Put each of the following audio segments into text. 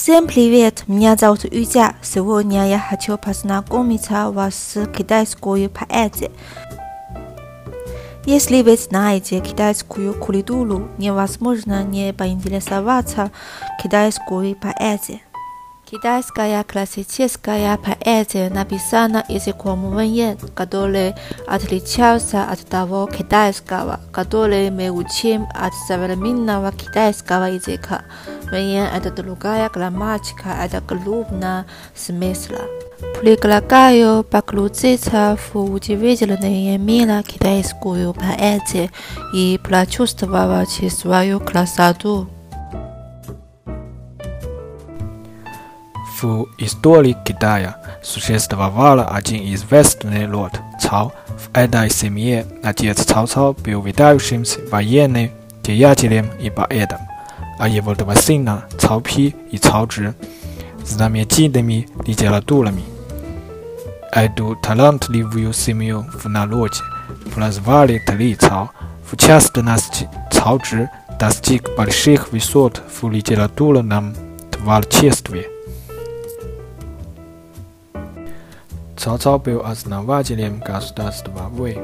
Всем привет! Меня зовут Юзя. Сегодня я хочу познакомиться вас с китайской поэзией. Если вы знаете китайскую культуру, невозможно не поинтересоваться китайской поэзией. Китайская классическая поэзия написана языком вэньянь, который отличался от того китайского, который мы учим от современного китайского языка. Вэньянь — это другая грамматика, это глубина смысла. Предлагаю погрузиться в удивительные мира китайскую поэзию и прочувствовать свою красоту. В истории Китая существовал один известный род – Цао. В этой семье отец Цао Цао был выдающимся военным, деятелем и поэтом, а его два сына – Цао Пи и Цао Чжи – знаменитыми литературами. Эту талантливую семью в народе прозвали Три Цао. В частности, Цао Чжи достиг больших высот в литературном творчестве. Цао Цао был основателем государства Вы.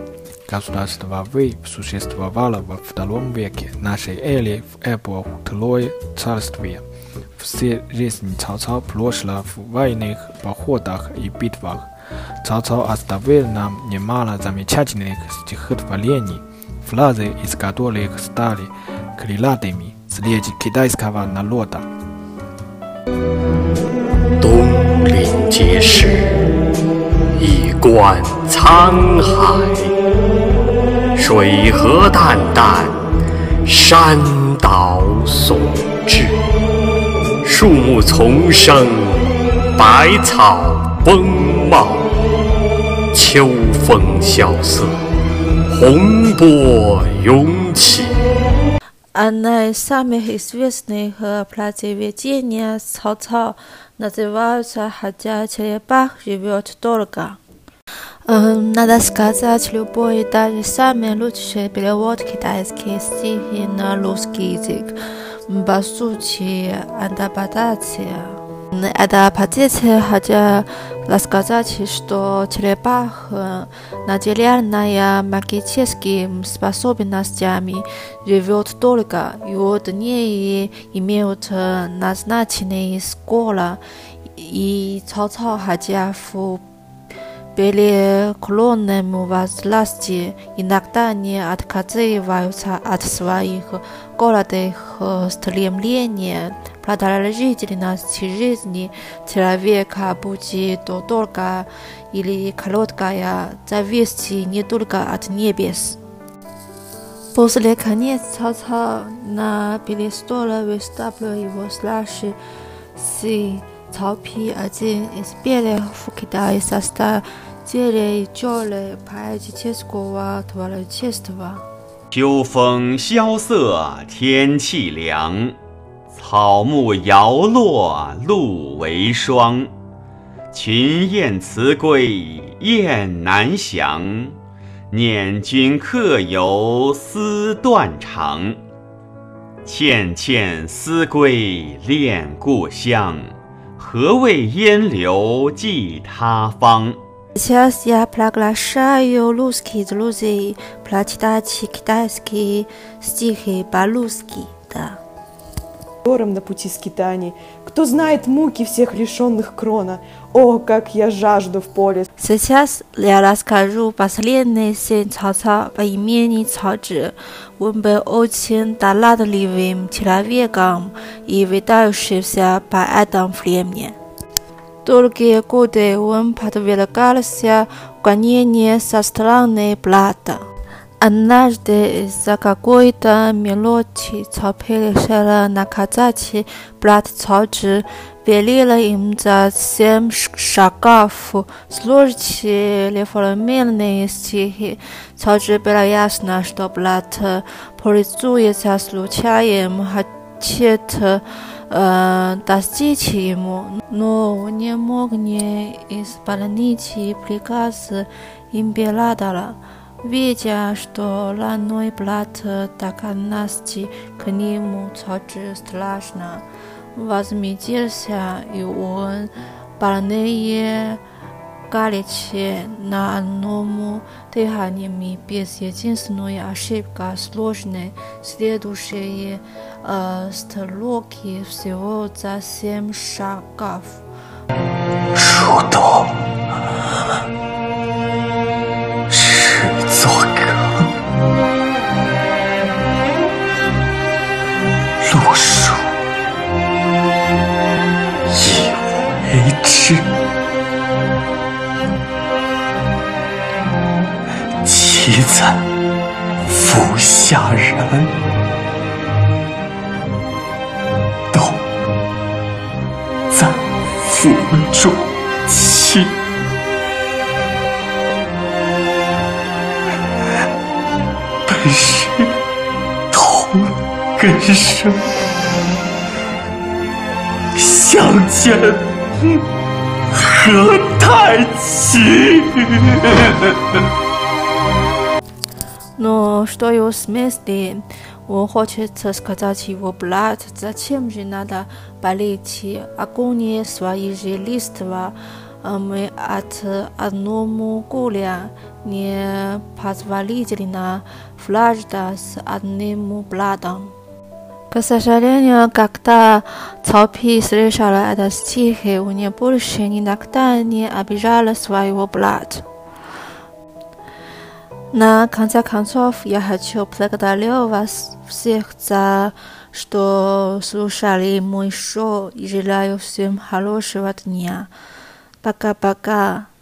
Государство Вы существовало во втором веке нашей эры в эпоху Трой Царствия. Вся жизнь Цао Цао прошла в военных походах и битвах. Цао Цао оставил нам немало замечательных стихотворений, фразы из которых стали крылатыми среди китайского народа. 观沧海，水何澹澹，山岛竦峙。树木丛生，百草丰茂。秋风萧瑟，洪波涌起。Одна из самых известных произведений Цао Цао называется «Хотя черепах живет долго». Надо сказать, любой, даже самый лучший перевод китайских стихи на русский язык. По сути, адаптация. Хотя рассказать, что черепах наделенная магическими способностями живет долго, его дни имеют назначенные скоро, и Цао Цао, хотя в переклонном возрасте, иногда не отказываются от своих городных стремлений. Продолжительность жизни человека, будь то долгая или короткая, зависит не только от небес. После конца Цао на престоле выступил его старший сын Цао Пи, один из первых в Китае составителей тяжелого поэтического творчества. 草木摇落露为霜，群雁辞归雁南翔。念君客游丝断肠，倩倩思归恋故乡。何谓烟流寄他方？ Сейчас я приглашаю русских друзей прочитать китайские стихи по-русски. На пути скитаний, кто знает муки всех лишенных крона, о, как я жажду в поле. Сейчас я расскажу последний сын Цао Цао по имени Цао Чжи. Он был очень талантливым человеком и выдающимся поэтом времени. Долгие годы он подвергался гонению со стороны брата. Однажды из-за какой-то мелочи Цао Пи решила наказать брат Цао Чжи, велела им за 7 шагов сложить реформенные стихи. Цао Чжи было ясно, что брат пользуется случаем, хочет достичь ему, но он не мог не исполнить приказ императора. Видя, что родной брат так относится к нему, Цао Чжи страшно Возмедился и он больные горечи на одном дыхании без единственной ошибки сложной следующие строки всего за 7 шагов. Шутом. Шицок. Лошу. Ивэйчи. Чица. Фусярэн. Доу. Цан. Фучу. Чи. Пэши. Тоу. Гэшэ. 相见何太急 Но что его смысле? Он хочет сказать его брат, зачем же надо болеть огонь свои же листва? Мы от одного горя не позволительно флажда с одним братом. К сожалению, когда Цао Пи слышала этот стих, он больше никогда не обижал своего брата. На конце концов, я хочу поблагодарить вас всех за что слушали мой шоу и желаю всем хорошего дня. Пока-пока.